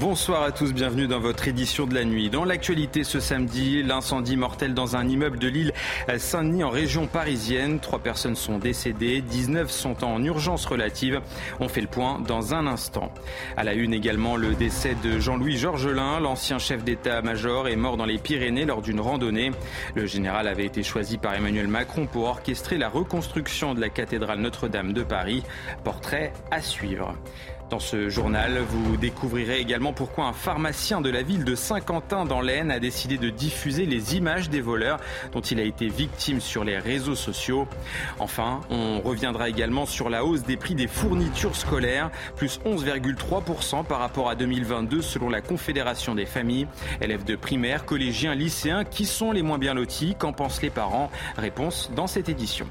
Bonsoir à tous, bienvenue dans votre édition de la nuit. Dans l'actualité ce samedi, l'incendie mortel dans un immeuble de L'Île-Saint-Denis en région parisienne. 3 personnes sont décédées, 19 sont en urgence relative. On fait le point dans un instant. À la une également, le décès de Jean-Louis Georgelin, l'ancien chef d'état-major, est mort dans les Pyrénées lors d'une randonnée. Le général avait été choisi par Emmanuel Macron pour orchestrer la reconstruction de la cathédrale Notre-Dame de Paris. Portrait à suivre. Dans ce journal, vous découvrirez également pourquoi un pharmacien de la ville de Saint-Quentin dans l'Aisne a décidé de diffuser les images des voleurs dont il a été victime sur les réseaux sociaux. Enfin, on reviendra également sur la hausse des prix des fournitures scolaires, plus 11,3% par rapport à 2022 selon la Confédération des familles. Élèves de primaire, collégiens, lycéens, qui sont les moins bien lotis? Qu'en pensent les parents? Réponse dans cette édition.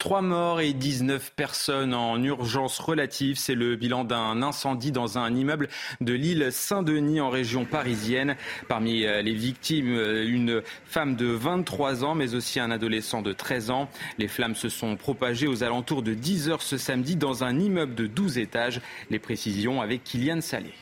Trois morts et 19 personnes en urgence relative. C'est le bilan d'un incendie dans un immeuble de L'Île-Saint-Denis en région parisienne. Parmi les victimes, une femme de 23 ans, mais aussi un adolescent de 13 ans. Les flammes se sont propagées aux alentours de 10h ce samedi dans un immeuble de 12 étages. Les précisions avec Kylian Salé.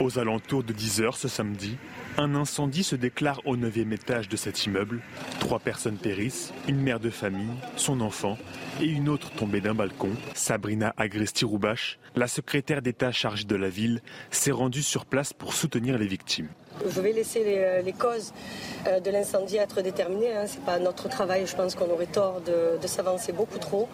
Aux alentours de 10h ce samedi, un incendie se déclare au 9e étage de cet immeuble. 3 personnes périssent, une mère de famille, son enfant et une autre tombée d'un balcon. Sabrina Agresti-Roubache, la secrétaire d'État chargée de la ville, s'est rendue sur place pour soutenir les victimes. Je vais laisser les causes de l'incendie être déterminées. Ce n'est pas notre travail. Je pense qu'on aurait tort de s'avancer beaucoup trop.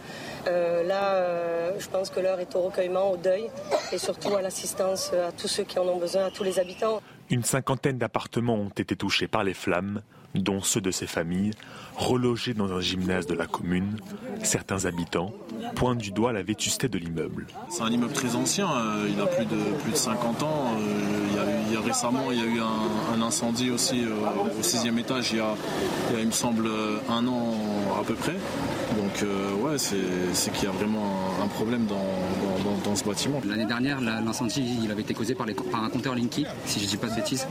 Je pense que l'heure est au recueillement, au deuil et surtout à l'assistance à tous ceux qui en ont besoin, à tous les habitants. Une cinquantaine d'appartements ont été touchés par les flammes, dont ceux de ces familles, relogées dans un gymnase de la commune. Certains habitants pointent du doigt la vétusté de l'immeuble. C'est un immeuble très ancien, il a plus de 50 ans. Il y a récemment eu un incendie aussi au 6e étage, il me semble, un an à peu près. Donc c'est qu'il y a vraiment un problème dans ce bâtiment. L'année dernière, l'incendie il avait été causé par un compteur Linky, si je ne dis pas de bêtises.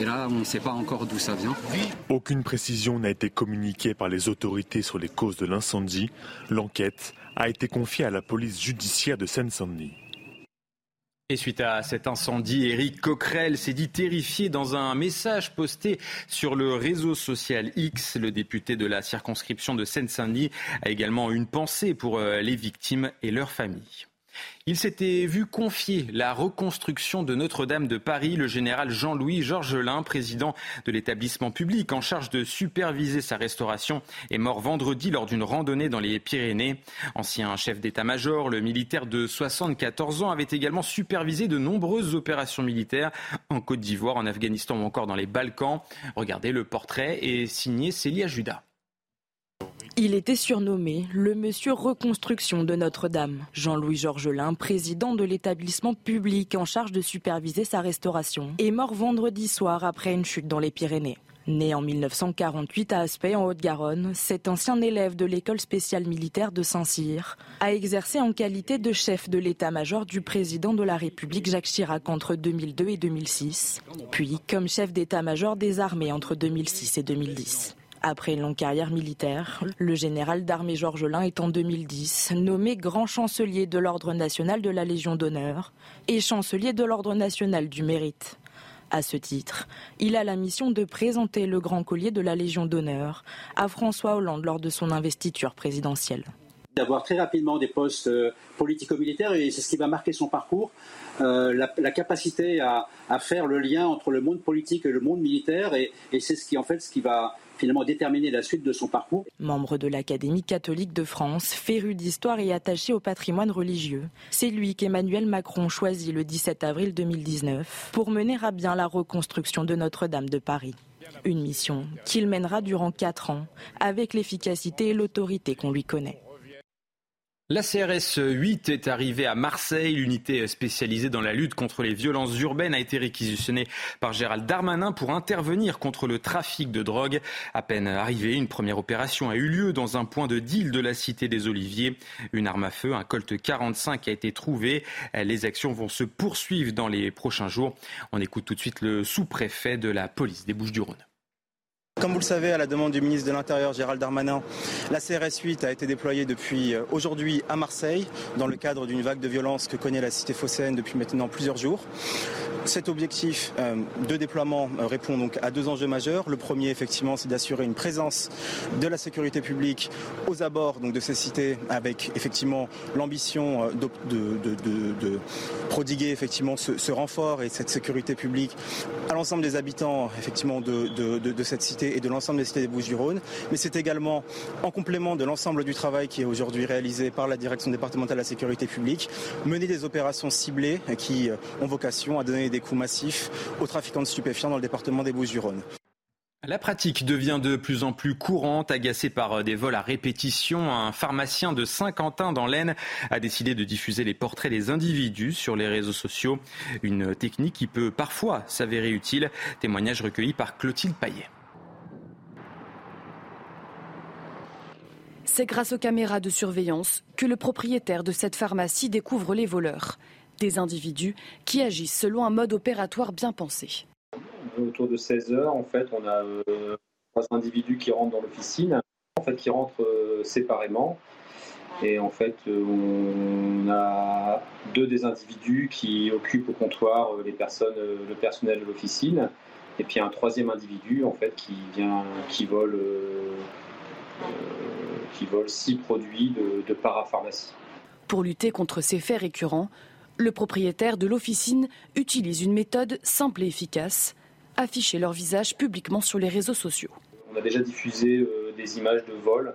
Et là, on ne sait pas encore d'où ça vient. Aucune précision n'a été communiquée par les autorités sur les causes de l'incendie. L'enquête a été confiée à la police judiciaire de Seine-Saint-Denis. Et suite à cet incendie, Éric Coquerel s'est dit terrifié dans un message posté sur le réseau social X. Le député de la circonscription de Seine-Saint-Denis a également une pensée pour les victimes et leurs familles. Il s'était vu confier la reconstruction de Notre-Dame de Paris. Le général Jean-Louis Georgelin, président de l'établissement public en charge de superviser sa restauration, est mort vendredi lors d'une randonnée dans les Pyrénées. Ancien chef d'état-major, le militaire de 74 ans avait également supervisé de nombreuses opérations militaires en Côte d'Ivoire, en Afghanistan ou encore dans les Balkans. Regardez, le portrait est signé Célia Judas. Il était surnommé le monsieur reconstruction de Notre-Dame. Jean-Louis Georgelin, président de l'établissement public en charge de superviser sa restauration, est mort vendredi soir après une chute dans les Pyrénées. Né en 1948 à Aspet, en Haute-Garonne, cet ancien élève de l'école spéciale militaire de Saint-Cyr a exercé en qualité de chef de l'état-major du président de la République Jacques Chirac entre 2002 et 2006, puis comme chef d'état-major des armées entre 2006 et 2010. Après une longue carrière militaire, le général d'armée Georgelin est en 2010 nommé grand chancelier de l'Ordre national de la Légion d'honneur et chancelier de l'Ordre national du mérite. À ce titre, il a la mission de présenter le grand collier de la Légion d'honneur à François Hollande lors de son investiture présidentielle. d'avoir très rapidement des postes politico-militaires, et c'est ce qui va marquer son parcours, la capacité à faire le lien entre le monde politique et le monde militaire, et c'est ce qui va finalement déterminer la suite de son parcours. Membre de l'Académie catholique de France, féru d'histoire et attaché au patrimoine religieux, c'est lui qu'Emmanuel Macron choisit le 17 avril 2019 pour mener à bien la reconstruction de Notre-Dame de Paris. Une mission qu'il mènera durant 4 ans, avec l'efficacité et l'autorité qu'on lui connaît. La CRS 8 est arrivée à Marseille. L'unité spécialisée dans la lutte contre les violences urbaines a été réquisitionnée par Gérald Darmanin pour intervenir contre le trafic de drogue. À peine arrivée, une première opération a eu lieu dans un point de deal de la cité des Oliviers. Une arme à feu, un Colt 45 a été trouvée. Les actions vont se poursuivre dans les prochains jours. On écoute tout de suite le sous-préfet de la police des Bouches-du-Rhône. Comme vous le savez, à la demande du ministre de l'Intérieur, Gérald Darmanin, la CRS 8 a été déployée depuis aujourd'hui à Marseille, dans le cadre d'une vague de violence que connaît la cité phocéenne depuis maintenant plusieurs jours. Cet objectif de déploiement répond donc à 2 enjeux majeurs. Le premier, effectivement, c'est d'assurer une présence de la sécurité publique aux abords donc, de ces cités, avec effectivement l'ambition de prodiguer effectivement ce renfort et cette sécurité publique à l'ensemble des habitants effectivement de cette cité et de l'ensemble des cités des Bouches-du-Rhône. Mais c'est également en complément de l'ensemble du travail qui est aujourd'hui réalisé par la Direction départementale de la sécurité publique, mener des opérations ciblées qui ont vocation à donner des coups massifs aux trafiquants de stupéfiants dans le département des Bouches-du-Rhône. La pratique devient de plus en plus courante, agacée par des vols à répétition. Un pharmacien de Saint-Quentin dans l'Aisne a décidé de diffuser les portraits des individus sur les réseaux sociaux. Une technique qui peut parfois s'avérer utile. Témoignage recueilli par Clotilde Paillet. C'est grâce aux caméras de surveillance que le propriétaire de cette pharmacie découvre les voleurs. Des individus qui agissent selon un mode opératoire bien pensé. Autour de 16h, en fait, on a 3 individus qui rentrent dans l'officine, en fait, qui rentrent séparément. Et en fait, on a 2 des individus qui occupent au comptoir le personnel de l'officine. Et puis un 3e individu, en fait, qui vole 6 produits de parapharmacie. Pour lutter contre ces faits récurrents, le propriétaire de l'officine utilise une méthode simple et efficace, afficher leur visage publiquement sur les réseaux sociaux. On a déjà diffusé des images de vol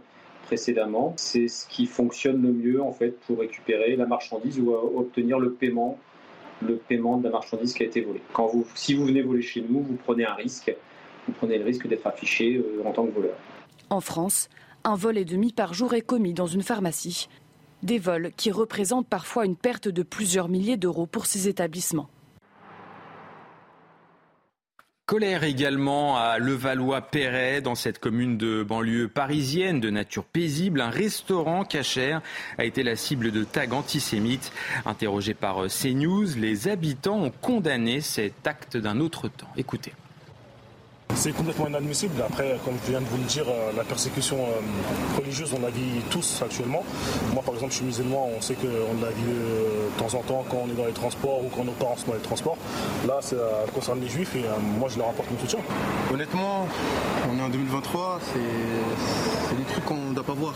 précédemment. C'est ce qui fonctionne le mieux en fait, pour récupérer la marchandise ou obtenir le paiement de la marchandise qui a été volée. Si vous venez voler chez nous, vous prenez un risque. Vous prenez le risque d'être affiché en tant que voleur. En France, un vol et demi par jour est commis dans une pharmacie. Des vols qui représentent parfois une perte de plusieurs milliers d'euros pour ces établissements. Colère également à Levallois-Perret, dans cette commune de banlieue parisienne de nature paisible. Un restaurant cachère a été la cible de tags antisémites. Interrogés par CNews, les habitants ont condamné cet acte d'un autre temps. Écoutez. C'est complètement inadmissible. Après, comme je viens de vous le dire, la persécution religieuse, on la vit tous actuellement. Moi, par exemple, je suis musulman, on sait qu'on la vit de temps en temps quand on est dans les transports ou quand nos parents sont dans les transports. Là, ça concerne les juifs et moi, je leur apporte mon soutien. Honnêtement, on est en 2023, c'est des trucs qu'on ne doit pas voir.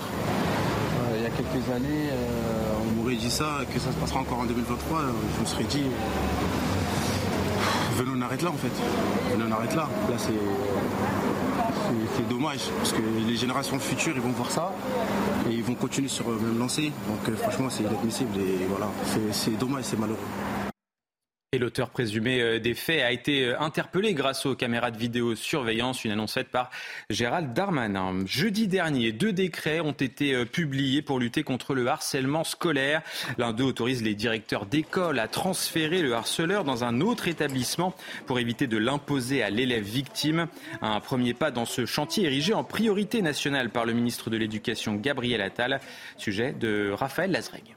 Il y a quelques années, on m'aurait dit ça, que ça se passera encore en 2023, je me serais dit... Venons, on arrête là en fait. Venons, on arrête là. Là, c'est dommage parce que les générations futures, ils vont voir ça et ils vont continuer sur le même lancer. Donc, franchement, c'est inadmissible et voilà, c'est dommage, c'est malheureux. Et l'auteur présumé des faits a été interpellé grâce aux caméras de vidéosurveillance, une annonce faite par Gérald Darmanin. Jeudi dernier, 2 décrets ont été publiés pour lutter contre le harcèlement scolaire. L'un d'eux autorise les directeurs d'école à transférer le harceleur dans un autre établissement pour éviter de l'imposer à l'élève victime. Un premier pas dans ce chantier érigé en priorité nationale par le ministre de l'Éducation Gabriel Attal. Sujet de Raphaël Lazreg.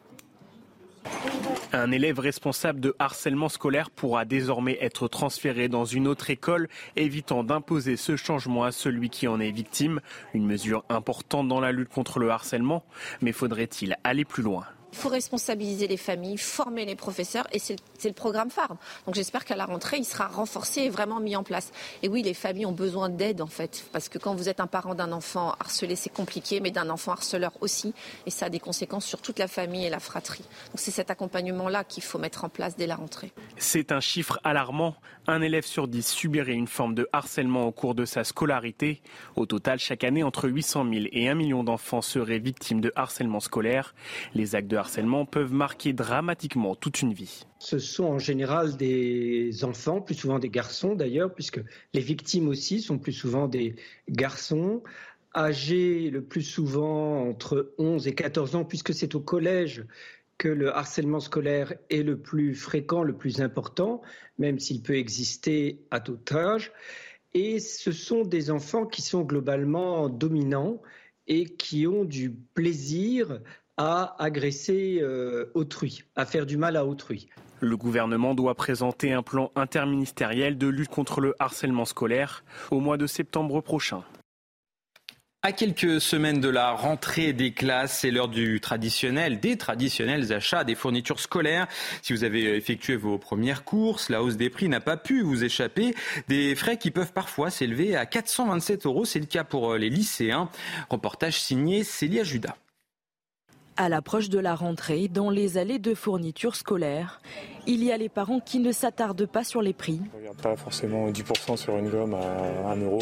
Un élève responsable de harcèlement scolaire pourra désormais être transféré dans une autre école, évitant d'imposer ce changement à celui qui en est victime. Une mesure importante dans la lutte contre le harcèlement, mais faudrait-il aller plus loin ? Il faut responsabiliser les familles, former les professeurs, et c'est le programme phare. Donc j'espère qu'à la rentrée, il sera renforcé et vraiment mis en place. Et oui, les familles ont besoin d'aide, en fait, parce que quand vous êtes un parent d'un enfant harcelé, c'est compliqué, mais d'un enfant harceleur aussi, et ça a des conséquences sur toute la famille et la fratrie. Donc c'est cet accompagnement-là qu'il faut mettre en place dès la rentrée. C'est un chiffre alarmant. Un élève sur 10 subirait une forme de harcèlement au cours de sa scolarité. Au total, chaque année, entre 800 000 et 1 million d'enfants seraient victimes de harcèlement scolaire. Les actes de harcèlement peuvent marquer dramatiquement toute une vie. Ce sont en général des enfants, plus souvent des garçons d'ailleurs, puisque les victimes aussi sont plus souvent des garçons, âgés le plus souvent entre 11 et 14 ans, puisque c'est au collège que le harcèlement scolaire est le plus fréquent, le plus important, même s'il peut exister à tout âge. Et ce sont des enfants qui sont globalement dominants et qui ont du plaisir à agresser autrui, à faire du mal à autrui. Le gouvernement doit présenter un plan interministériel de lutte contre le harcèlement scolaire au mois de septembre prochain. À quelques semaines de la rentrée des classes, c'est l'heure des traditionnels achats des fournitures scolaires. Si vous avez effectué vos premières courses, la hausse des prix n'a pas pu vous échapper. Des frais qui peuvent parfois s'élever à 427 €. C'est le cas pour les lycéens. Reportage signé Célia Judas. À l'approche de la rentrée, dans les allées de fournitures scolaires, il y a les parents qui ne s'attardent pas sur les prix. On ne regarde pas forcément 10% sur une gomme à 1 €.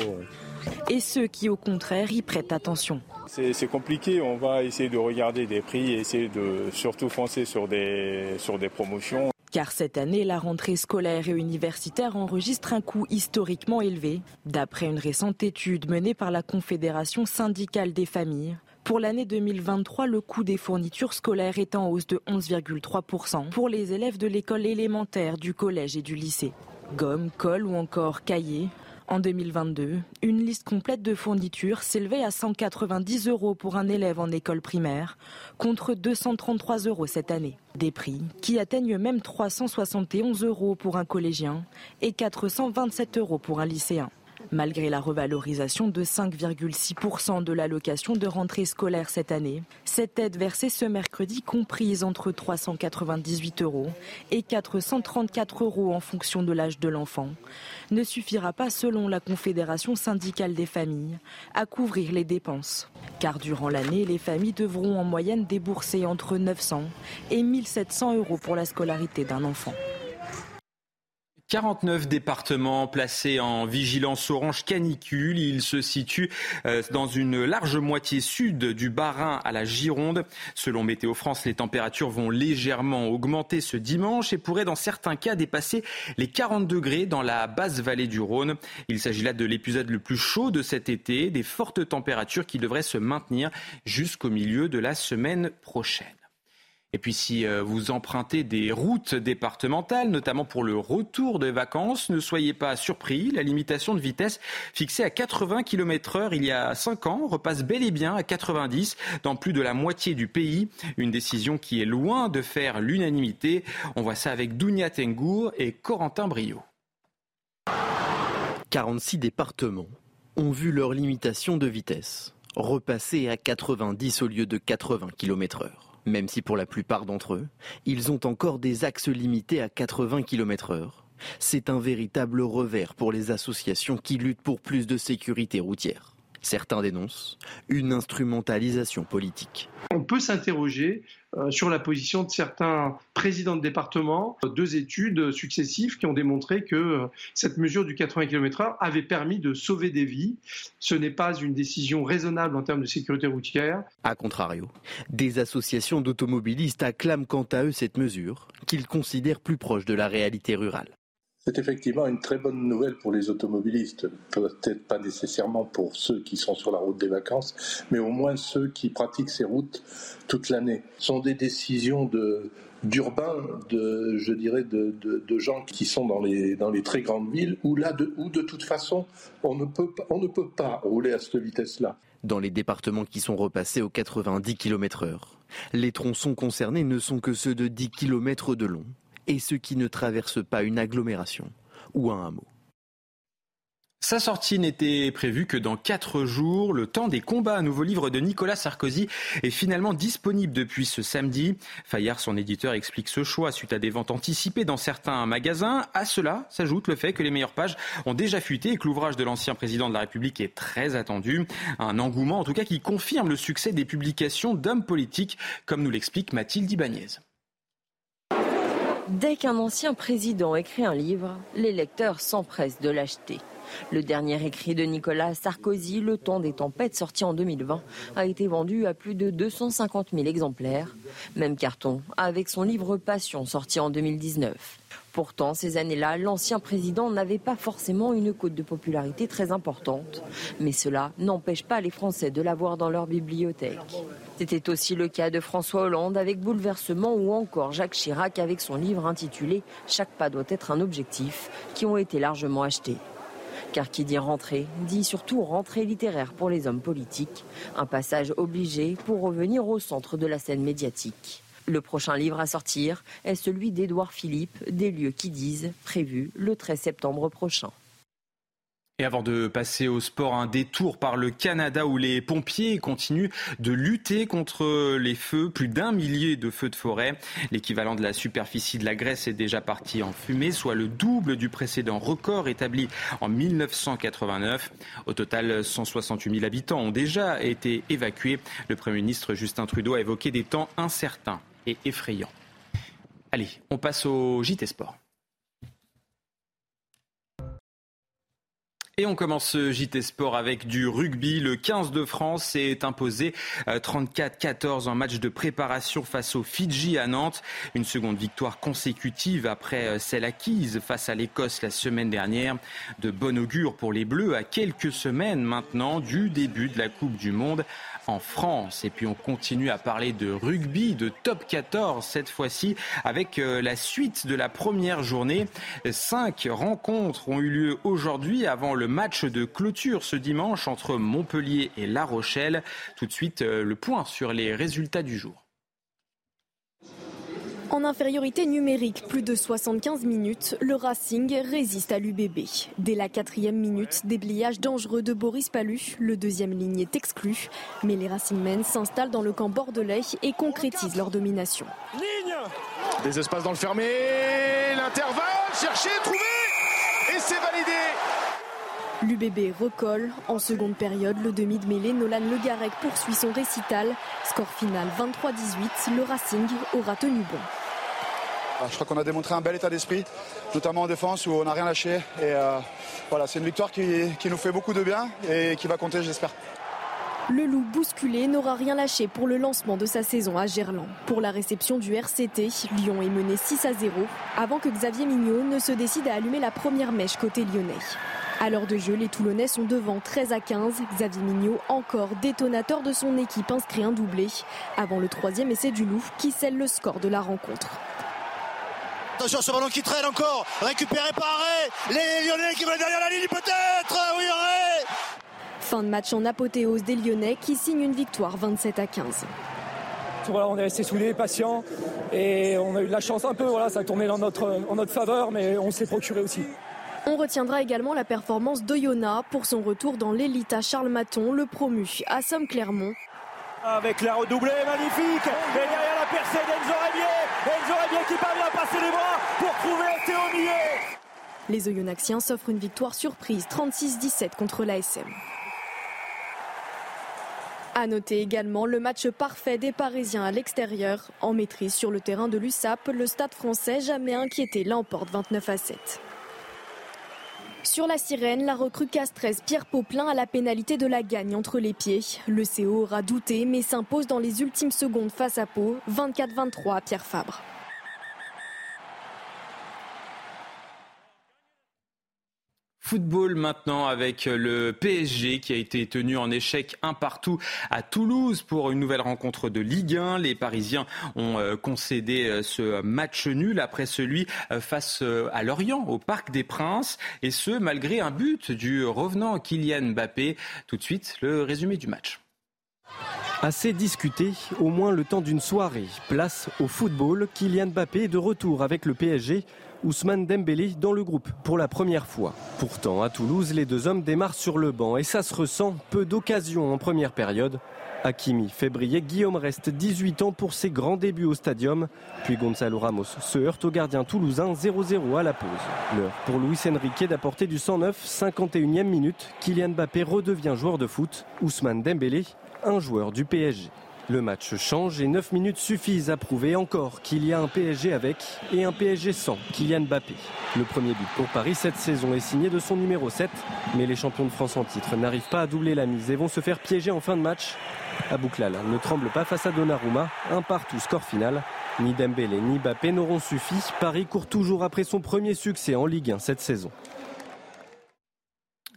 Et ceux qui, au contraire, y prêtent attention. C'est compliqué, on va essayer de regarder des prix et essayer de surtout foncer sur des promotions. Car cette année, la rentrée scolaire et universitaire enregistre un coût historiquement élevé. D'après une récente étude menée par la Confédération syndicale des familles, pour l'année 2023, le coût des fournitures scolaires est en hausse de 11,3% pour les élèves de l'école élémentaire, du collège et du lycée. Gomme, colle ou encore cahier. En 2022, une liste complète de fournitures s'élevait à 190 € pour un élève en école primaire, contre 233 € cette année. Des prix qui atteignent même 371 € pour un collégien et 427 € pour un lycéen. Malgré la revalorisation de 5,6% de l'allocation de rentrée scolaire cette année, cette aide versée ce mercredi comprise entre 398 € et 434 € en fonction de l'âge de l'enfant, ne suffira pas, selon la Confédération syndicale des familles, à couvrir les dépenses. Car durant l'année, les familles devront en moyenne débourser entre 900 et 1700 € pour la scolarité d'un enfant. 49 départements placés en vigilance orange canicule. Ils se situent dans une large moitié sud du Bas-Rhin à la Gironde. Selon Météo France, les températures vont légèrement augmenter ce dimanche et pourraient dans certains cas dépasser les 40 € dans la basse vallée du Rhône. Il s'agit là de l'épisode le plus chaud de cet été, des fortes températures qui devraient se maintenir jusqu'au milieu de la semaine prochaine. Et puis si vous empruntez des routes départementales, notamment pour le retour des vacances, ne soyez pas surpris. La limitation de vitesse fixée à 80 km/h il y a 5 ans repasse bel et bien à 90 dans plus de la moitié du pays. Une décision qui est loin de faire l'unanimité. On voit ça avec Dounia Tengour et Corentin Brio. 46 départements ont vu leur limitation de vitesse repasser à 90 au lieu de 80 km/h. Même si pour la plupart d'entre eux, ils ont encore des axes limités à 80 km/h. C'est un véritable revers pour les associations qui luttent pour plus de sécurité routière. Certains dénoncent une instrumentalisation politique. On peut s'interroger sur la position de certains présidents de département. 2 études successives qui ont démontré que cette mesure du 80 km/h avait permis de sauver des vies. Ce n'est pas une décision raisonnable en termes de sécurité routière. A contrario, des associations d'automobilistes acclament quant à eux cette mesure, qu'ils considèrent plus proche de la réalité rurale. C'est effectivement une très bonne nouvelle pour les automobilistes, peut-être pas nécessairement pour ceux qui sont sur la route des vacances, mais au moins ceux qui pratiquent ces routes toute l'année. Ce sont des décisions d'urbains, de gens qui sont dans les très grandes villes, où de toute façon on ne peut pas rouler à cette vitesse-là. Dans les départements qui sont repassés aux 90 km/h, les tronçons concernés ne sont que ceux de 10 km de long et ceux qui ne traversent pas une agglomération ou un hameau. Sa sortie n'était prévue que dans 4 jours. Le temps des combats, un nouveau livre de Nicolas Sarkozy est finalement disponible depuis ce samedi. Fayard, son éditeur, explique ce choix suite à des ventes anticipées dans certains magasins. À cela s'ajoute le fait que les meilleures pages ont déjà fuité et que l'ouvrage de l'ancien président de la République est très attendu. Un engouement en tout cas qui confirme le succès des publications d'hommes politiques, comme nous l'explique Mathilde Ibanez. Dès qu'un ancien président écrit un livre, les lecteurs s'empressent de l'acheter. Le dernier écrit de Nicolas Sarkozy, Le temps des tempêtes, sorti en 2020, a été vendu à plus de 250 000 exemplaires. Même carton avec son livre Passion, sorti en 2019. Pourtant, ces années-là, l'ancien président n'avait pas forcément une cote de popularité très importante. Mais cela n'empêche pas les Français de l'avoir dans leur bibliothèque. C'était aussi le cas de François Hollande avec Bouleversement ou encore Jacques Chirac avec son livre intitulé « Chaque pas doit être un objectif » qui ont été largement achetés. Car qui dit rentrée, dit surtout rentrée littéraire pour les hommes politiques. Un passage obligé pour revenir au centre de la scène médiatique. Le prochain livre à sortir est celui d'Édouard Philippe, Des lieux qui disent, prévu le 13 septembre prochain. Et avant de passer au sport, un détour par le Canada où les pompiers continuent de lutter contre les feux. Plus d'1 millier de feux de forêt. L'équivalent de la superficie de la Grèce est déjà parti en fumée, soit le double du précédent record établi en 1989. Au total, 168 000 habitants ont déjà été évacués. Le Premier ministre Justin Trudeau a évoqué des temps incertains et effrayants. Allez, on passe au JT Sport. Et on commence ce JT Sport avec du rugby. Le 15 de France s'est imposé 34-14 en match de préparation face aux Fidji à Nantes. Une seconde victoire consécutive après celle acquise face à l'Écosse la semaine dernière. De bon augure pour les Bleus à quelques semaines maintenant du début de la Coupe du Monde en France. Et puis on continue à parler de rugby, de top 14 cette fois-ci avec la suite de la première journée. 5 rencontres ont eu lieu aujourd'hui avant le match de clôture ce dimanche entre Montpellier et La Rochelle. Tout de suite, le point sur les résultats du jour. En infériorité numérique, plus de 75 minutes, le Racing résiste à l'UBB. Dès la 4e minute, déblayage dangereux de Boris Pallu, le deuxième ligne est exclu. Mais les Racingmen s'installent dans le camp bordelais et concrétisent leur domination. Ligne ! Des espaces dans le fermé, l'intervalle, chercher, trouver, et c'est validé. L'UBB recolle. En seconde période, le demi de mêlée Nolan Le Garec poursuit son récital. Score final 23-18, le Racing aura tenu bon. Je crois qu'on a démontré un bel état d'esprit, notamment en défense où on n'a rien lâché. Et voilà, c'est une victoire qui nous fait beaucoup de bien et qui va compter, j'espère. Le Loup bousculé n'aura rien lâché pour le lancement de sa saison à Gerland. Pour la réception du RCT, Lyon est mené 6-0 avant que Xavier Mignot ne se décide à allumer la première mèche côté lyonnais. À l'heure de jeu, les Toulonnais sont devant 13-15. Xavier Mignot, encore détonateur de son équipe, inscrit un doublé avant le 3e essai du Loup qui scelle le score de la rencontre. Attention, ce ballon qui traîne encore, récupéré par Ray. Les Lyonnais qui veulent derrière la ligne peut-être. Oui, Ray. Fin de match en apothéose des Lyonnais qui signent une victoire 27-15. Voilà, on est resté soudés, patients et on a eu de la chance un peu. Voilà, ça a tourné en notre faveur, mais on s'est procuré aussi. On retiendra également la performance d'Oyonnax pour son retour dans l'élite à Charles Mathon, le promu ASM Clermont. Avec la redoublée magnifique et derrière la percée d'Enzo Rabier qui parvient à passer les bras pour trouver Théo Millet. Les Oyonnaxiens s'offrent une victoire surprise 36-17 contre l'ASM. À noter également le match parfait des Parisiens à l'extérieur. En maîtrise sur le terrain de l'USAP, le Stade français jamais inquiété l'emporte 29-7. Sur la sirène, la recrue castraise Pierre Popelin a la pénalité de la gagne entre les pieds. Le CO aura douté mais s'impose dans les ultimes secondes face à Pau, 24-23 à Pierre Fabre. Football maintenant avec le PSG qui a été tenu en échec 1-1 à Toulouse pour une nouvelle rencontre de Ligue 1. Les Parisiens ont concédé ce match nul après celui face à Lorient au Parc des Princes. Et ce, malgré un but du revenant Kylian Mbappé. Tout de suite, le résumé du match. Assez discuté, au moins le temps d'une soirée. Place au football, Kylian Mbappé est de retour avec le PSG, Ousmane Dembélé dans le groupe pour la première fois. Pourtant, à Toulouse, les deux hommes démarrent sur le banc et ça se ressent, peu d'occasions en première période. Hakimi fait briller Guillaume Reste, 18 ans, pour ses grands débuts au Stadium. Puis Gonzalo Ramos se heurte au gardien toulousain, 0-0 à la pause. L'heure pour Luis Enrique d'apporter du 109, 51e minute. Kylian Mbappé redevient joueur de foot, Ousmane Dembélé, un joueur du PSG. Le match change et 9 minutes suffisent à prouver encore qu'il y a un PSG avec et un PSG sans Kylian Mbappé. Le premier but pour Paris cette saison est signé de son numéro 7, mais les champions de France en titre n'arrivent pas à doubler la mise et vont se faire piéger en fin de match. Abouklal ne tremble pas face à Donnarumma, un partout score final. Ni Dembélé ni Mbappé n'auront suffi, Paris court toujours après son premier succès en Ligue 1 cette saison.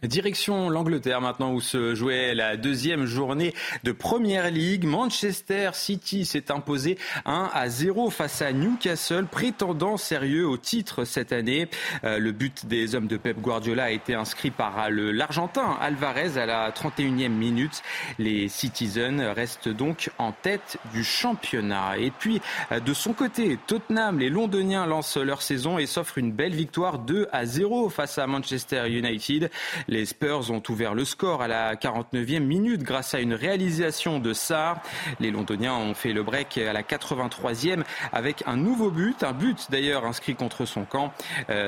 Direction l'Angleterre maintenant où se jouait la deuxième journée de Premier League. Manchester City s'est imposé 1-0 face à Newcastle, prétendant sérieux au titre cette année. Le but des hommes de Pep Guardiola a été inscrit par l'Argentin Alvarez à la 31e minute. Les Citizens restent donc en tête du championnat. Et puis de son côté, Tottenham, les Londoniens lancent leur saison et s'offrent une belle victoire 2-0 face à Manchester United. Les Spurs ont ouvert le score à la 49e minute grâce à une réalisation de Sarr. Les Londoniens ont fait le break à la 83e avec un nouveau but. Un but d'ailleurs inscrit contre son camp.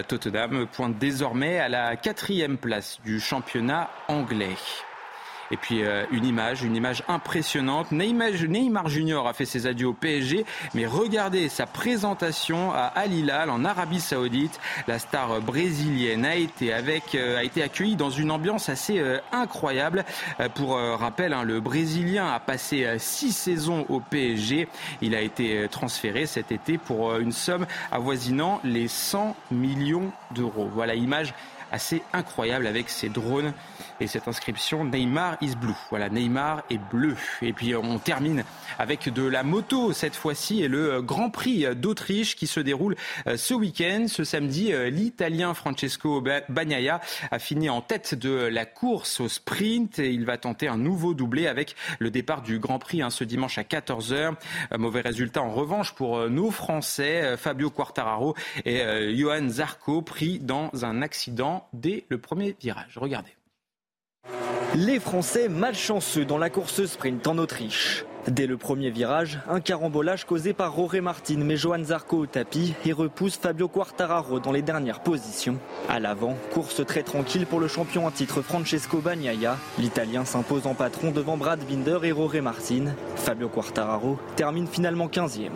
Tottenham pointe désormais à la 4e place du championnat anglais. Et puis une image impressionnante. Neymar Junior a fait ses adieux au PSG, mais regardez sa présentation à Al Hilal en Arabie Saoudite. La star brésilienne a été accueillie dans une ambiance assez incroyable. Pour rappel, le Brésilien a passé 6 saisons au PSG. Il a été transféré cet été pour une somme avoisinant les 100 millions d'euros. Voilà, image assez incroyable avec ses drones et cette inscription Neymar is blue. Voilà, Neymar est bleu. Et puis on termine avec de la moto cette fois-ci et le Grand Prix d'Autriche qui se déroule ce week-end. Ce samedi, l'Italien Francesco Bagnaia a fini en tête de la course au sprint et il va tenter un nouveau doublé avec le départ du Grand Prix ce dimanche à 14h. Mauvais résultat en revanche pour nos Français, Fabio Quartararo et Johan Zarco, pris dans un accident dès le premier virage. Regardez. Les Français malchanceux dans la course sprint en Autriche. Dès le premier virage, un carambolage causé par Rory Martin met Johan Zarco au tapis et repousse Fabio Quartararo dans les dernières positions. À l'avant, course très tranquille pour le champion en titre Francesco Bagnaia. L'Italien s'impose en patron devant Brad Binder et Rory Martin. Fabio Quartararo termine finalement 15e.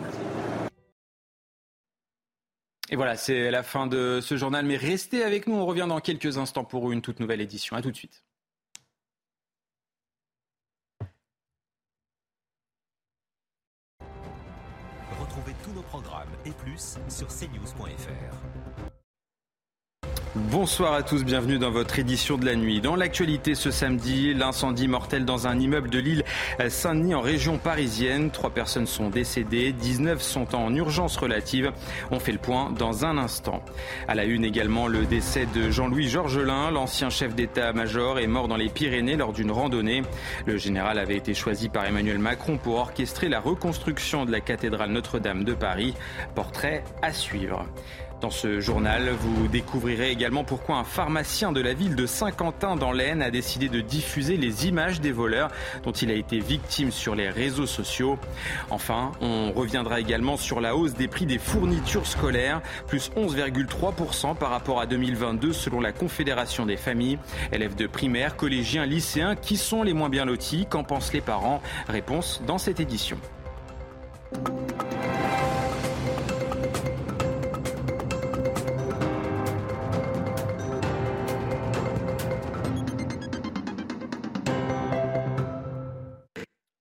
Et voilà, c'est la fin de ce journal, mais restez avec nous, on revient dans quelques instants pour une toute nouvelle édition. À tout de suite. Retrouvez tous nos programmes et plus sur cnews.fr. Bonsoir à tous, bienvenue dans votre édition de la nuit. Dans l'actualité ce samedi, l'incendie mortel dans un immeuble de L'Île-Saint-Denis en région parisienne. 3 personnes sont décédées, 19 sont en urgence relative. On fait le point dans un instant. À la une également, le décès de Jean-Louis Georgelin, l'ancien chef d'état-major, est mort dans les Pyrénées lors d'une randonnée. Le général avait été choisi par Emmanuel Macron pour orchestrer la reconstruction de la cathédrale Notre-Dame de Paris. Portrait à suivre. Dans ce journal, vous découvrirez également pourquoi un pharmacien de la ville de Saint-Quentin dans l'Aisne a décidé de diffuser les images des voleurs dont il a été victime sur les réseaux sociaux. Enfin, on reviendra également sur la hausse des prix des fournitures scolaires, plus 11,3% par rapport à 2022 selon la Confédération des familles. Élèves de primaire, collégiens, lycéens, qui sont les moins bien lotis? Qu'en pensent les parents? Réponse dans cette édition.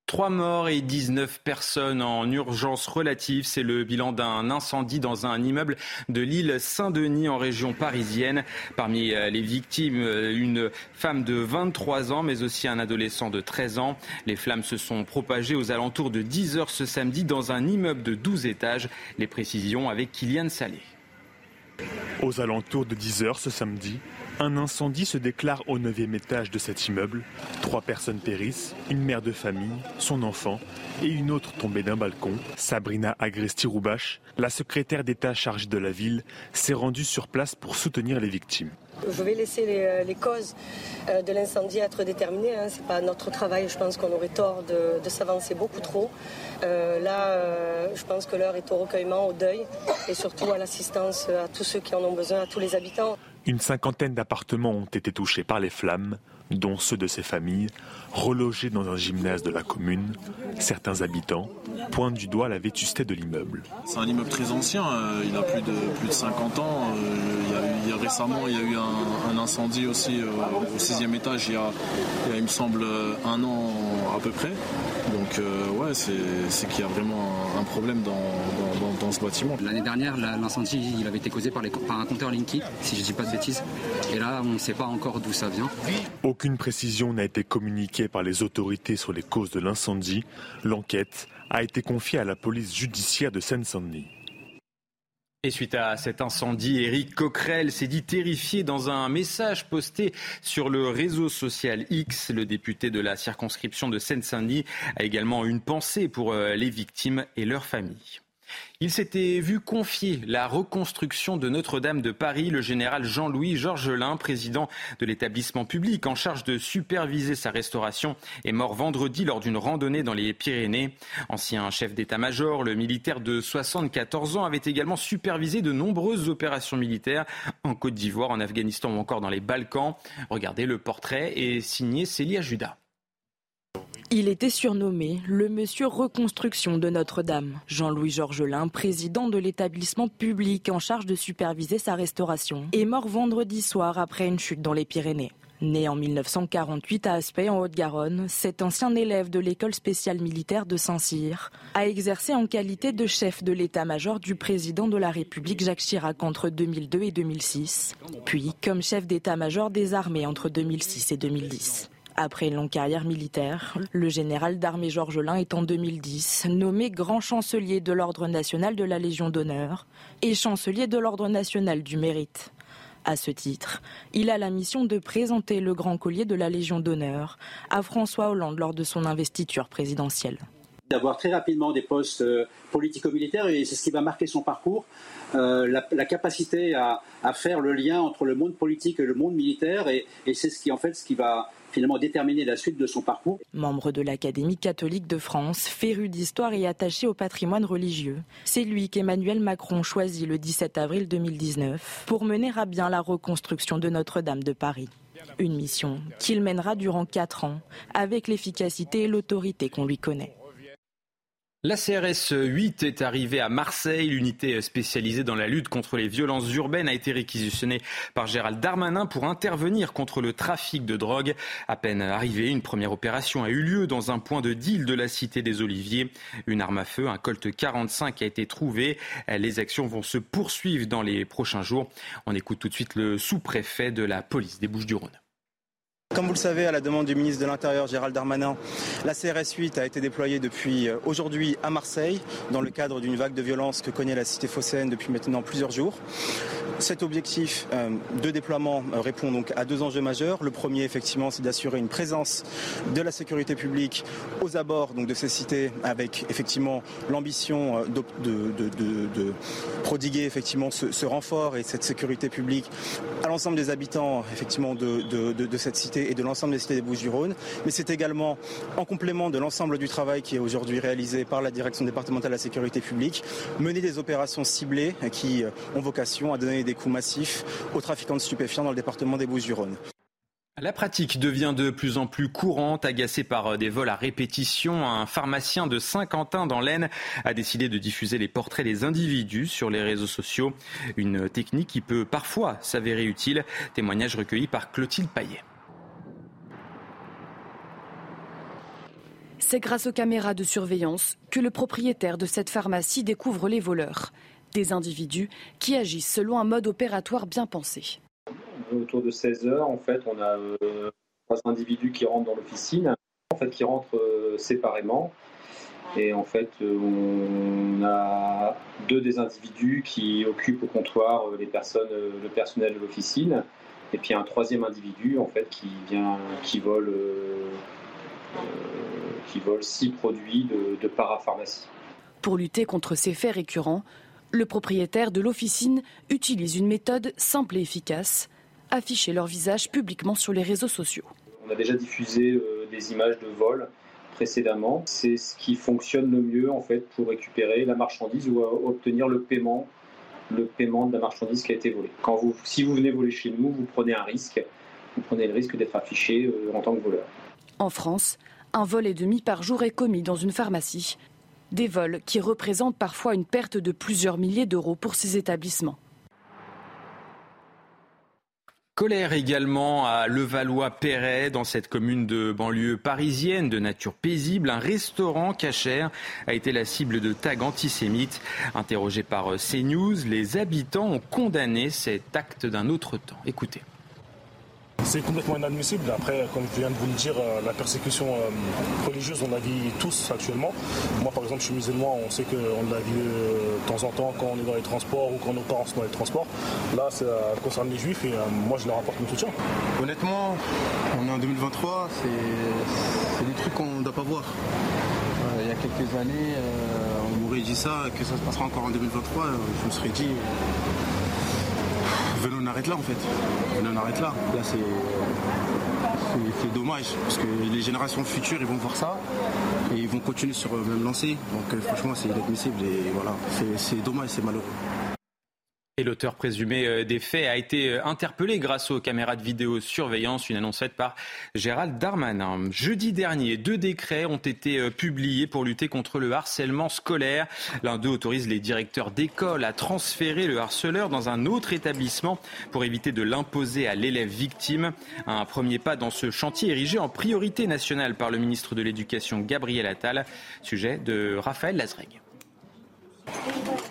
Trois morts et 19 personnes en urgence relative. C'est le bilan d'un incendie dans un immeuble de L'Île-Saint-Denis en région parisienne. Parmi les victimes, une femme de 23 ans, mais aussi un adolescent de 13 ans. Les flammes se sont propagées aux alentours de 10h ce samedi dans un immeuble de 12 étages. Les précisions avec Kylian Salé. Aux alentours de 10h ce samedi, un incendie se déclare au 9e étage de cet immeuble. 3 personnes périssent, une mère de famille, son enfant et une autre tombée d'un balcon. Sabrina Agresti-Roubache, la secrétaire d'État chargée de la ville, s'est rendue sur place pour soutenir les victimes. Je vais laisser les causes de l'incendie être déterminées. Ce n'est pas notre travail, je pense qu'on aurait tort de s'avancer beaucoup trop. Je pense que l'heure est au recueillement, au deuil et surtout à l'assistance à tous ceux qui en ont besoin, à tous les habitants. Une cinquantaine d'appartements ont été touchés par les flammes, dont ceux de ces familles, relogés dans un gymnase de la commune. Certains habitants pointent du doigt la vétusté de l'immeuble. C'est un immeuble très ancien, il a plus de 50 ans. Récemment, il y a eu un incendie aussi au 6e étage, il y a, il me semble, un an à peu près. Donc c'est qu'il y a vraiment un problème dans ce bâtiment. L'année dernière, l'incendie il avait été causé par un compteur Linky, si je ne dis pas de bêtises. Et là, on ne sait pas encore d'où ça vient. Aucune précision n'a été communiquée par les autorités sur les causes de l'incendie. L'enquête a été confiée à la police judiciaire de Seine-Saint-Denis. Et suite à cet incendie, Éric Coquerel s'est dit terrifié dans un message posté sur le réseau social X. Le député de la circonscription de Seine-Saint-Denis a également une pensée pour les victimes et leurs familles. Il s'était vu confier la reconstruction de Notre-Dame de Paris. Le général Jean-Louis Georgelin, président de l'établissement public en charge de superviser sa restauration, est mort vendredi lors d'une randonnée dans les Pyrénées. Ancien chef d'état-major, le militaire de 74 ans avait également supervisé de nombreuses opérations militaires en Côte d'Ivoire, en Afghanistan ou encore dans les Balkans. Regardez le portrait est signé Célia Judas. Il était surnommé le monsieur reconstruction de Notre-Dame. Jean-Louis Georgelin, président de l'établissement public en charge de superviser sa restauration, est mort vendredi soir après une chute dans les Pyrénées. Né en 1948 à Aspet, en Haute-Garonne, cet ancien élève de l'école spéciale militaire de Saint-Cyr a exercé en qualité de chef de l'état-major du président de la République Jacques Chirac entre 2002 et 2006, puis comme chef d'état-major des armées entre 2006 et 2010. Après une longue carrière militaire, le général d'armée Georgelin est en 2010 nommé grand chancelier de l'Ordre national de la Légion d'honneur et chancelier de l'Ordre national du mérite. À ce titre, il a la mission de présenter le grand collier de la Légion d'honneur à François Hollande lors de son investiture présidentielle. D'avoir très rapidement des postes politico-militaires, et c'est ce qui va marquer son parcours, la capacité à faire le lien entre le monde politique et le monde militaire, et c'est ce qui va finalement déterminer la suite de son parcours. Membre de l'Académie catholique de France, féru d'histoire et attaché au patrimoine religieux, c'est lui qu'Emmanuel Macron choisit le 17 avril 2019 pour mener à bien la reconstruction de Notre-Dame de Paris. Une mission qu'il mènera durant 4 ans, avec l'efficacité et l'autorité qu'on lui connaît. La CRS 8 est arrivée à Marseille. L'unité spécialisée dans la lutte contre les violences urbaines a été réquisitionnée par Gérald Darmanin pour intervenir contre le trafic de drogue. À peine arrivée, une première opération a eu lieu dans un point de deal de la cité des Oliviers. Une arme à feu, un Colt 45 a été trouvée. Les actions vont se poursuivre dans les prochains jours. On écoute tout de suite le sous-préfet de la police des Bouches-du-Rhône. Comme vous le savez, à la demande du ministre de l'Intérieur, Gérald Darmanin, la CRS 8 a été déployée depuis aujourd'hui à Marseille, dans le cadre d'une vague de violence que connaît la cité phocéenne depuis maintenant plusieurs jours. Cet objectif de déploiement répond donc à 2 enjeux majeurs. Le premier, effectivement, c'est d'assurer une présence de la sécurité publique aux abords donc, de ces cités, avec effectivement l'ambition de prodiguer effectivement ce renfort et cette sécurité publique à l'ensemble des habitants effectivement de cette cité et de l'ensemble des cités des Bouches-du-Rhône, mais c'est également en complément de l'ensemble du travail qui est aujourd'hui réalisé par la Direction départementale de la sécurité publique, mener des opérations ciblées qui ont vocation à donner des coups massifs aux trafiquants de stupéfiants dans le département des Bouches-du-Rhône. La pratique devient de plus en plus courante, agacée par des vols à répétition. Un pharmacien de Saint-Quentin dans l'Aisne a décidé de diffuser les portraits des individus sur les réseaux sociaux. Une technique qui peut parfois s'avérer utile. Témoignage recueilli par Clotilde Paillet. C'est grâce aux caméras de surveillance que le propriétaire de cette pharmacie découvre les voleurs. Des individus qui agissent selon un mode opératoire bien pensé. Autour de 16h, en fait, on a 3 individus qui rentrent dans l'officine, qui rentrent séparément Et en fait, on a deux des individus qui occupent au comptoir les personnes, le personnel de l'officine. Et puis un troisième individu en fait, qui vole 6 produits de parapharmacie. Pour lutter contre ces faits récurrents, le propriétaire de l'officine utilise une méthode simple et efficace, afficher leur visage publiquement sur les réseaux sociaux. On a déjà diffusé des images de vol précédemment. C'est ce qui fonctionne le mieux en fait, pour récupérer la marchandise ou obtenir le paiement de la marchandise qui a été volée. Si vous venez voler chez nous, vous prenez un risque. Vous prenez le risque d'être affiché en tant que voleur. En France, un vol et demi par jour est commis dans une pharmacie. Des vols qui représentent parfois une perte de plusieurs milliers d'euros pour ces établissements. Colère également à Levallois-Perret, dans cette commune de banlieue parisienne de nature paisible. Un restaurant cachère a été la cible de tags antisémites. Interrogés par CNews, les habitants ont condamné cet acte d'un autre temps. Écoutez. C'est complètement inadmissible. Après, comme je viens de vous le dire, la persécution religieuse, on la vit tous actuellement. Moi, par exemple, je suis musulman, on sait qu'on la vit de temps en temps quand on est dans les transports ou quand nos parents sont dans les transports. Là, ça concerne les juifs et moi, je leur apporte mon soutien. Honnêtement, on est en 2023, c'est des trucs qu'on ne doit pas voir. Il y a quelques années, on m'aurait dit ça, que ça se passera encore en 2023, je me serais dit... Venez, on arrête là en fait. Venez, on arrête là. Là, c'est dommage parce que les générations futures, ils vont voir ça et ils vont continuer sur le même lancer. Donc, franchement, c'est inadmissible et voilà, c'est dommage, c'est malheureux. Et l'auteur présumé des faits a été interpellé grâce aux caméras de vidéosurveillance, une annonce faite par Gérald Darmanin. Jeudi dernier, 2 décrets ont été publiés pour lutter contre le harcèlement scolaire. L'un d'eux autorise les directeurs d'école à transférer le harceleur dans un autre établissement pour éviter de l'imposer à l'élève victime. Un premier pas dans ce chantier érigé en priorité nationale par le ministre de l'Éducation Gabriel Attal. Sujet de Raphaël Lazreg.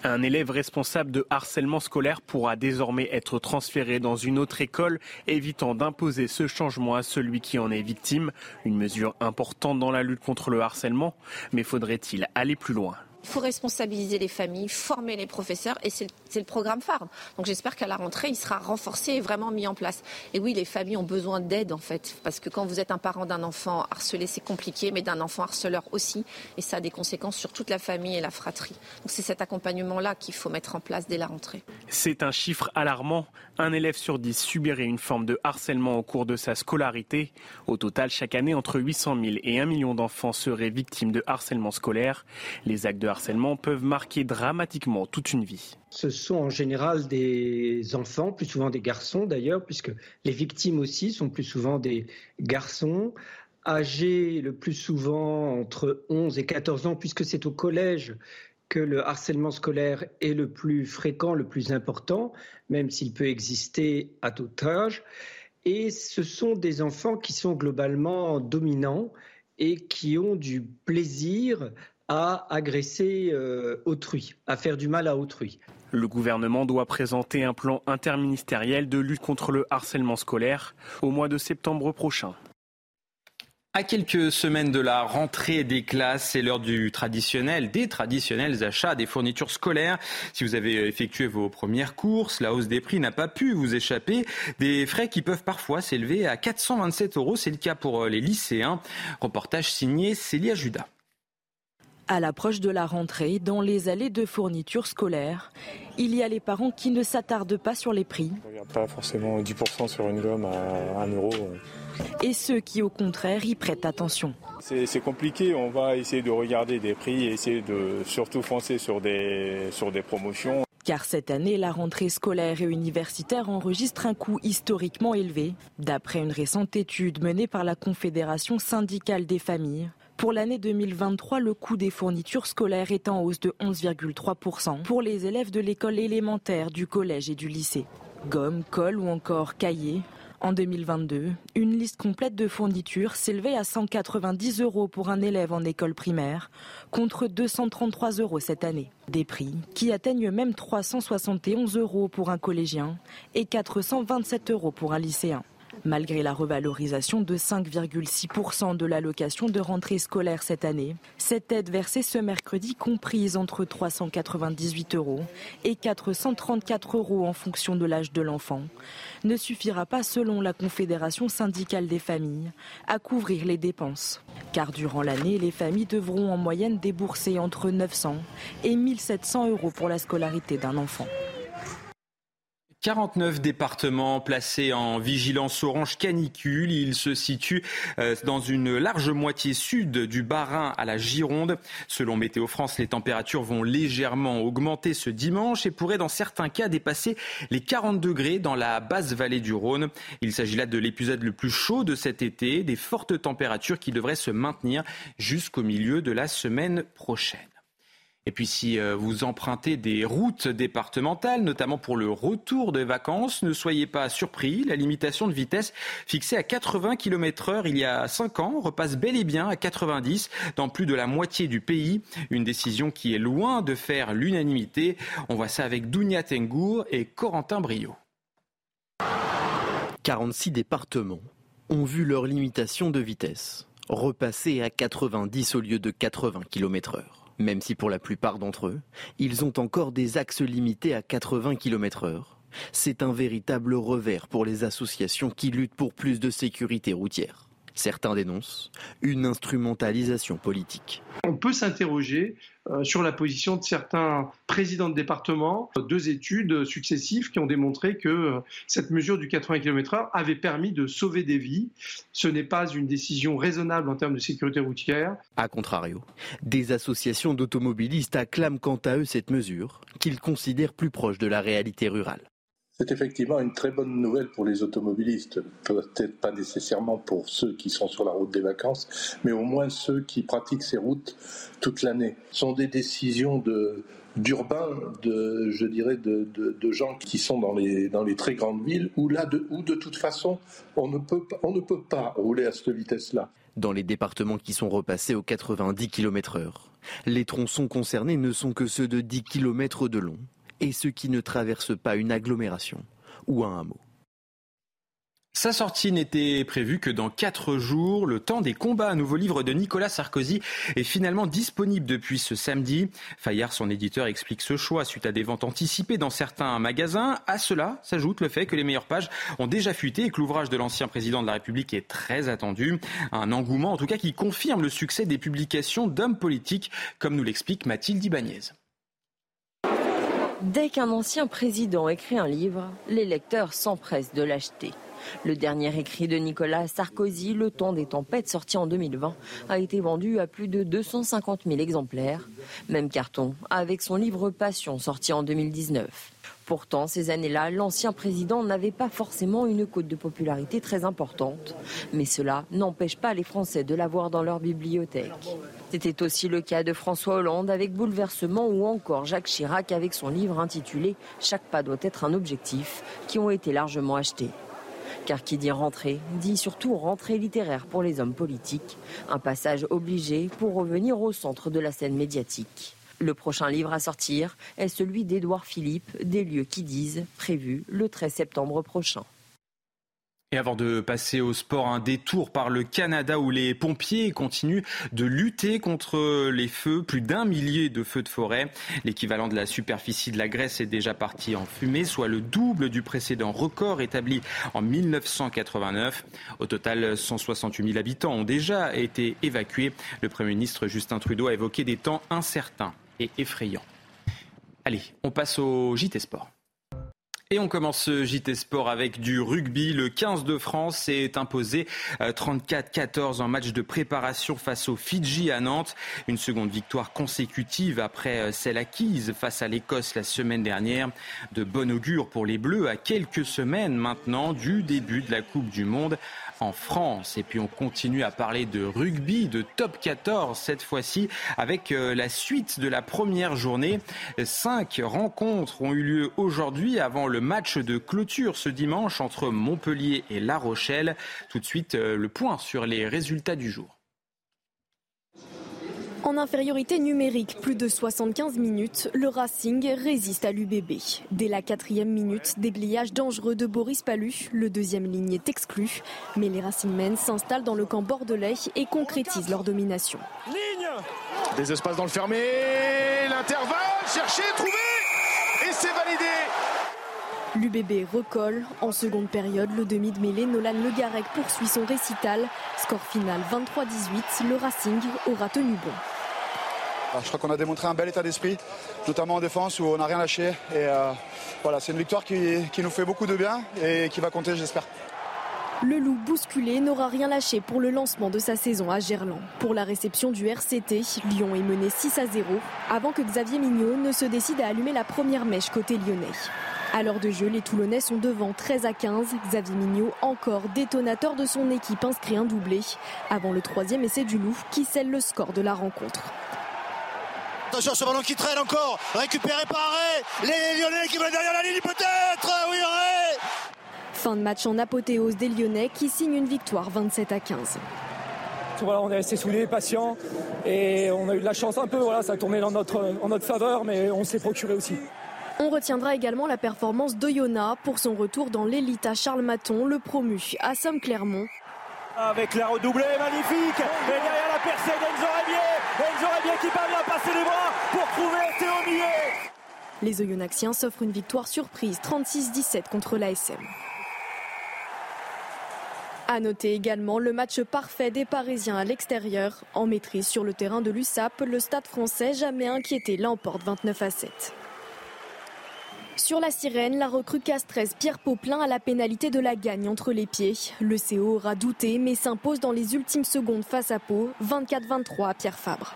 Un élève responsable de harcèlement scolaire pourra désormais être transféré dans une autre école, évitant d'imposer ce changement à celui qui en est victime. Une mesure importante dans la lutte contre le harcèlement, mais faudrait-il aller plus loin ? Il faut responsabiliser les familles, former les professeurs et c'est le programme phare. Donc j'espère qu'à la rentrée, il sera renforcé et vraiment mis en place. Et oui, les familles ont besoin d'aide en fait, parce que quand vous êtes un parent d'un enfant harcelé, c'est compliqué, mais d'un enfant harceleur aussi. Et ça a des conséquences sur toute la famille et la fratrie. Donc c'est cet accompagnement-là qu'il faut mettre en place dès la rentrée. C'est un chiffre alarmant. 1 élève sur 10 subirait une forme de harcèlement au cours de sa scolarité. Au total, chaque année, entre 800 000 et 1 million d'enfants seraient victimes de harcèlement scolaire. Les actes de harcèlement peuvent marquer dramatiquement toute une vie. Ce sont en général des enfants, plus souvent des garçons d'ailleurs, puisque les victimes aussi sont plus souvent des garçons, âgés le plus souvent entre 11 et 14 ans, puisque c'est au collège que le harcèlement scolaire est le plus fréquent, le plus important, même s'il peut exister à tout âge. Et ce sont des enfants qui sont globalement dominants et qui ont du plaisir à agresser autrui, à faire du mal à autrui. Le gouvernement doit présenter un plan interministériel de lutte contre le harcèlement scolaire au mois de septembre prochain. À quelques semaines de la rentrée des classes, c'est l'heure des traditionnels achats des fournitures scolaires. Si vous avez effectué vos premières courses, la hausse des prix n'a pas pu vous échapper. Des frais qui peuvent parfois s'élever à 427 €. C'est le cas pour les lycéens. Reportage signé Célia Judas. À l'approche de la rentrée, dans les allées de fournitures scolaires, il y a les parents qui ne s'attardent pas sur les prix. On ne regarde pas forcément 10% sur une gomme à 1 €. Et ceux qui, au contraire, y prêtent attention. C'est compliqué, on va essayer de regarder des prix et essayer de surtout foncer sur des promotions. Car cette année, la rentrée scolaire et universitaire enregistre un coût historiquement élevé. D'après une récente étude menée par la Confédération syndicale des familles, pour l'année 2023, le coût des fournitures scolaires est en hausse de 11,3% pour les élèves de l'école élémentaire, du collège et du lycée. Gomme, colle ou encore cahier. En 2022, une liste complète de fournitures s'élevait à 190 € pour un élève en école primaire, contre 233 € cette année. Des prix qui atteignent même 371 € pour un collégien et 427 € pour un lycéen. malgré la revalorisation de 5,6% de l'allocation de rentrée scolaire cette année. Cette aide versée ce mercredi comprise entre 398 € et 434 € en fonction de l'âge de l'enfant ne suffira pas, selon la Confédération syndicale des familles, à couvrir les dépenses. Car durant l'année, les familles devront en moyenne débourser entre 900 et 1700 € pour la scolarité d'un enfant. 49 départements placés en vigilance orange canicule. Ils se situent dans une large moitié sud du Bas-Rhin à la Gironde. Selon Météo France, les températures vont légèrement augmenter ce dimanche et pourraient dans certains cas dépasser les 40 degrés dans la basse vallée du Rhône. Il s'agit là de l'épisode le plus chaud de cet été, des fortes températures qui devraient se maintenir jusqu'au milieu de la semaine prochaine. Et puis si vous empruntez des routes départementales, notamment pour le retour des vacances, ne soyez pas surpris. La limitation de vitesse fixée à 80 km/h il y a 5 ans repasse bel et bien à 90 dans plus de la moitié du pays. Une décision qui est loin de faire l'unanimité. On voit ça avec Dounia Tengour et Corentin Brio. 46 départements ont vu leur limitation de vitesse repasser à 90 au lieu de 80 km/h. Même si pour la plupart d'entre eux, ils ont encore des axes limités à 80 km/h. C'est un véritable revers pour les associations qui luttent pour plus de sécurité routière. Certains dénoncent une instrumentalisation politique. On peut s'interroger sur la position de certains présidents de département. 2 études successives qui ont démontré que cette mesure du 80 km/h avait permis de sauver des vies. Ce n'est pas une décision raisonnable en termes de sécurité routière. A contrario, des associations d'automobilistes acclament quant à eux cette mesure, qu'ils considèrent plus proche de la réalité rurale. C'est effectivement une très bonne nouvelle pour les automobilistes, peut-être pas nécessairement pour ceux qui sont sur la route des vacances, mais au moins ceux qui pratiquent ces routes toute l'année. Ce sont des décisions d'urbains, de gens qui sont dans les très grandes villes où de toute façon on ne peut pas rouler à cette vitesse-là. Dans les départements qui sont repassés aux 90 km/h, les tronçons concernés ne sont que ceux de 10 km de long. Et ceux qui ne traversent pas une agglomération ou un hameau. Sa sortie n'était prévue que dans 4 jours. Le temps des combats, un nouveau livre de Nicolas Sarkozy, est finalement disponible depuis ce samedi. Fayard, son éditeur, explique ce choix suite à des ventes anticipées dans certains magasins. À cela s'ajoute le fait que les meilleures pages ont déjà fuité et que l'ouvrage de l'ancien président de la République est très attendu. Un engouement en tout cas qui confirme le succès des publications d'hommes politiques, comme nous l'explique Mathilde Ibanez. Dès qu'un ancien président écrit un livre, les lecteurs s'empressent de l'acheter. Le dernier écrit de Nicolas Sarkozy, Le temps des tempêtes, sorti en 2020, a été vendu à plus de 250 000 exemplaires. Même carton avec son livre Passion, sorti en 2019. Pourtant, ces années-là, l'ancien président n'avait pas forcément une cote de popularité très importante. Mais cela n'empêche pas les Français de l'avoir dans leur bibliothèque. C'était aussi le cas de François Hollande avec Bouleversement ou encore Jacques Chirac avec son livre intitulé « Chaque pas doit être un objectif » qui ont été largement achetés. Car qui dit rentrée, dit surtout rentrée littéraire pour les hommes politiques. Un passage obligé pour revenir au centre de la scène médiatique. Le prochain livre à sortir est celui d'Édouard Philippe, Des lieux qui disent, prévu le 13 septembre prochain. Et avant de passer au sport, un détour par le Canada où les pompiers continuent de lutter contre les feux. Plus d'1 millier de feux de forêt. L'équivalent de la superficie de la Grèce est déjà parti en fumée, soit le double du précédent record établi en 1989. Au total, 168 000 habitants ont déjà été évacués. Le Premier ministre Justin Trudeau a évoqué des temps incertains et effrayants. Allez, on passe au JT Sport. Et on commence ce JT Sport avec du rugby. Le 15 de France s'est imposé 34-14 en match de préparation face aux Fidji à Nantes. Une seconde victoire consécutive après celle acquise face à l'Écosse la semaine dernière. De bon augure pour les Bleus à quelques semaines maintenant du début de la Coupe du Monde en France. Et puis on continue à parler de rugby, de top 14 cette fois-ci avec la suite de la première journée. 5 rencontres ont eu lieu aujourd'hui avant le match de clôture ce dimanche entre Montpellier et La Rochelle. Tout de suite, le point sur les résultats du jour. En infériorité numérique, plus de 75 minutes, le Racing résiste à l'UBB. Dès la 4e minute, déblayage dangereux de Boris Pallu, le deuxième ligne est exclu. Mais les Racingmen s'installent dans le camp bordelais et concrétisent leur domination. Ligne ! Des espaces dans le fermé, l'intervalle, chercher, trouver, et c'est validé. L'UBB recolle. En seconde période, le demi de mêlée Nolan Le Garec poursuit son récital. Score final 23-18, le Racing aura tenu bon. Je crois qu'on a démontré un bel état d'esprit, notamment en défense où on n'a rien lâché. Et voilà, c'est une victoire qui nous fait beaucoup de bien et qui va compter, j'espère. Le loup bousculé n'aura rien lâché pour le lancement de sa saison à Gerland. Pour la réception du RCT, Lyon est mené 6-0 avant que Xavier Mignot ne se décide à allumer la première mèche côté lyonnais. À l'heure de jeu, les Toulonnais sont devant 13-15. Xavier Mignot, encore détonateur de son équipe, inscrit un doublé avant le troisième essai du Loup qui scelle le score de la rencontre. Attention, ce ballon qui traîne encore, récupéré par Arrêt. Les Lyonnais qui vont derrière la ligne peut-être. Oui, Arrêt. Fin de match en apothéose des Lyonnais qui signent une victoire 27-15. Voilà, on est resté soudés, patients et on a eu de la chance un peu. Voilà, ça a tourné en notre faveur, mais on s'est procuré aussi. On retiendra également la performance d'Oyonna pour son retour dans l'élite à Charles Maton, le promu ASM Clermont. Avec la redoublée magnifique et derrière la percée d'Enzo Rabier qui parvient à passer les bras pour trouver Théo Millet. Les Oyonnaxiens s'offrent une victoire surprise 36-17 contre l'ASM. À noter également le match parfait des Parisiens à l'extérieur. En maîtrise sur le terrain de l'USAP, le Stade français jamais inquiété l'emporte 29-7. Sur la sirène, la recrue castraise Pierre Poplin a la pénalité de la gagne entre les pieds. Le CO aura douté mais s'impose dans les ultimes secondes face à Pau, 24-23 à Pierre Fabre.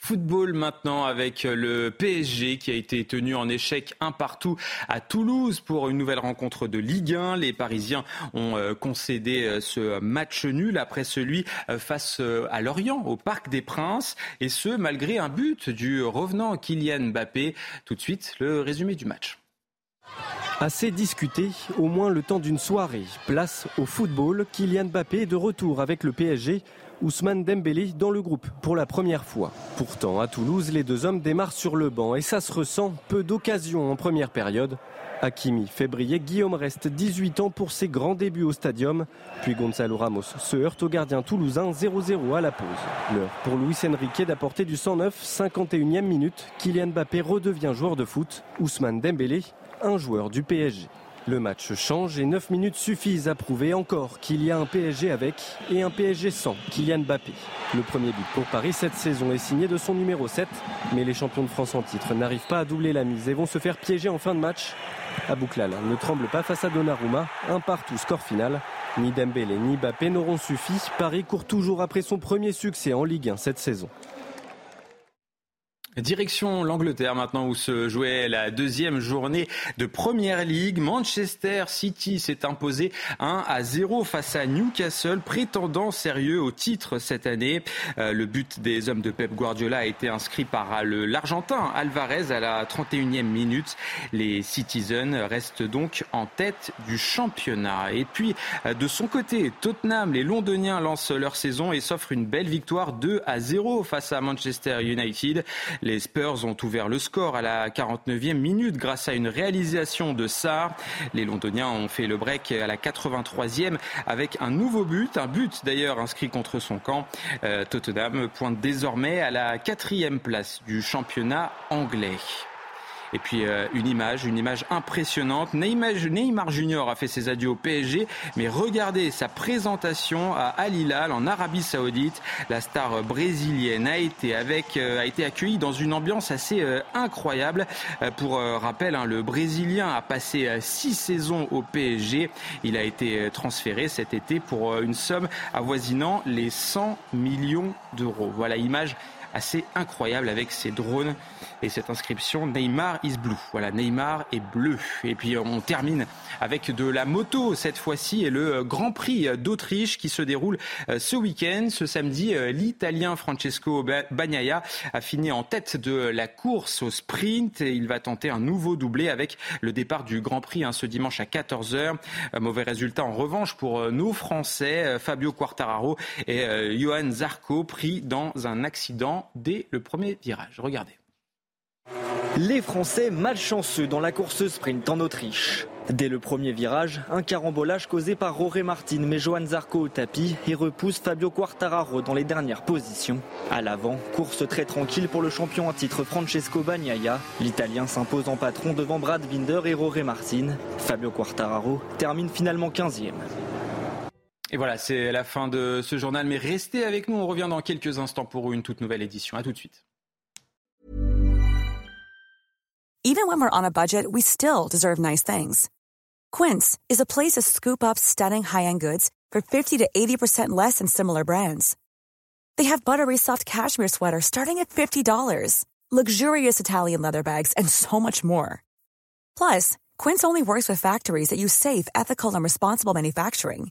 Football maintenant avec le PSG qui a été tenu en échec 1-1 à Toulouse pour une nouvelle rencontre de Ligue 1. Les Parisiens ont concédé ce match nul après celui face à Lorient au Parc des Princes. Et ce, malgré un but du revenant Kylian Mbappé. Tout de suite, le résumé du match. Assez discuté, au moins le temps d'une soirée. Place au football, Kylian Mbappé est de retour avec le PSG. Ousmane Dembélé dans le groupe pour la première fois. Pourtant, à Toulouse, les deux hommes démarrent sur le banc et ça se ressent, peu d'occasions en première période. Hakimi fait briller Guillaume Rest, 18 ans, pour ses grands débuts au Stadium. Puis Gonzalo Ramos se heurte au gardien toulousain, 0-0 à la pause. L'heure pour Luis Enrique d'apporter du 109, 51e minute. Kylian Mbappé redevient joueur de foot. Ousmane Dembélé, un joueur du PSG. Le match change et 9 minutes suffisent à prouver encore qu'il y a un PSG avec et un PSG sans Kylian Mbappé. Le premier but pour Paris cette saison est signé de son numéro 7, mais les champions de France en titre n'arrivent pas à doubler la mise et vont se faire piéger en fin de match. Abouklal ne tremble pas face à Donnarumma, 1-1 score final. Ni Dembélé ni Mbappé n'auront suffi, Paris court toujours après son premier succès en Ligue 1 cette saison. Direction l'Angleterre maintenant où se jouait la deuxième journée de Premier League. Manchester City s'est imposé 1-0 face à Newcastle, prétendant sérieux au titre cette année. Le but des hommes de Pep Guardiola a été inscrit par l'Argentin Alvarez à la 31e minute. Les Citizens restent donc en tête du championnat. Et puis de son côté, Tottenham, les Londoniens lancent leur saison et s'offrent une belle victoire 2-0 face à Manchester United. Les Spurs ont ouvert le score à la 49e minute grâce à une réalisation de Sarr. Les Londoniens ont fait le break à la 83e avec un nouveau but. Un but d'ailleurs inscrit contre son camp. Tottenham pointe désormais à la 4e place du championnat anglais. Et puis une image impressionnante. Neymar Junior a fait ses adieux au PSG, mais regardez sa présentation à Al Hilal en Arabie Saoudite. La star brésilienne a été accueillie dans une ambiance assez incroyable. Pour rappel, le Brésilien a passé 6 saisons au PSG. Il a été transféré cet été pour une somme avoisinant les 100 millions d'euros. Voilà, image assez incroyable avec ses drones et cette inscription Neymar is blue. Voilà, Neymar est bleu. Et puis on termine avec de la moto cette fois-ci et le Grand Prix d'Autriche qui se déroule ce week-end. Ce samedi, l'Italien Francesco Bagnaia a fini en tête de la course au sprint et il va tenter un nouveau doublé avec le départ du Grand Prix ce dimanche à 14h. Mauvais résultat en revanche pour nos Français, Fabio Quartararo et Johan Zarco, pris dans un accident dès le premier virage. Regardez. Les Français malchanceux dans la course sprint en Autriche. Dès le premier virage, un carambolage causé par Roré Martin met Johan Zarco au tapis et repousse Fabio Quartararo dans les dernières positions. À l'avant, course très tranquille pour le champion en titre Francesco Bagnaia. L'Italien s'impose en patron devant Brad Binder et Roré Martin. Fabio Quartararo termine finalement 15e. Et voilà, c'est la fin de ce journal. Mais restez avec nous, on revient dans quelques instants pour une toute nouvelle édition. A tout de suite. Even when we're on a budget, we still deserve nice things. Quince is a place to scoop up stunning high-end goods for 50 to 80% less than similar brands. They have buttery soft cashmere sweaters starting at $50, luxurious Italian leather bags, and so much more. Plus, Quince only works with factories that use safe, ethical, and responsible manufacturing.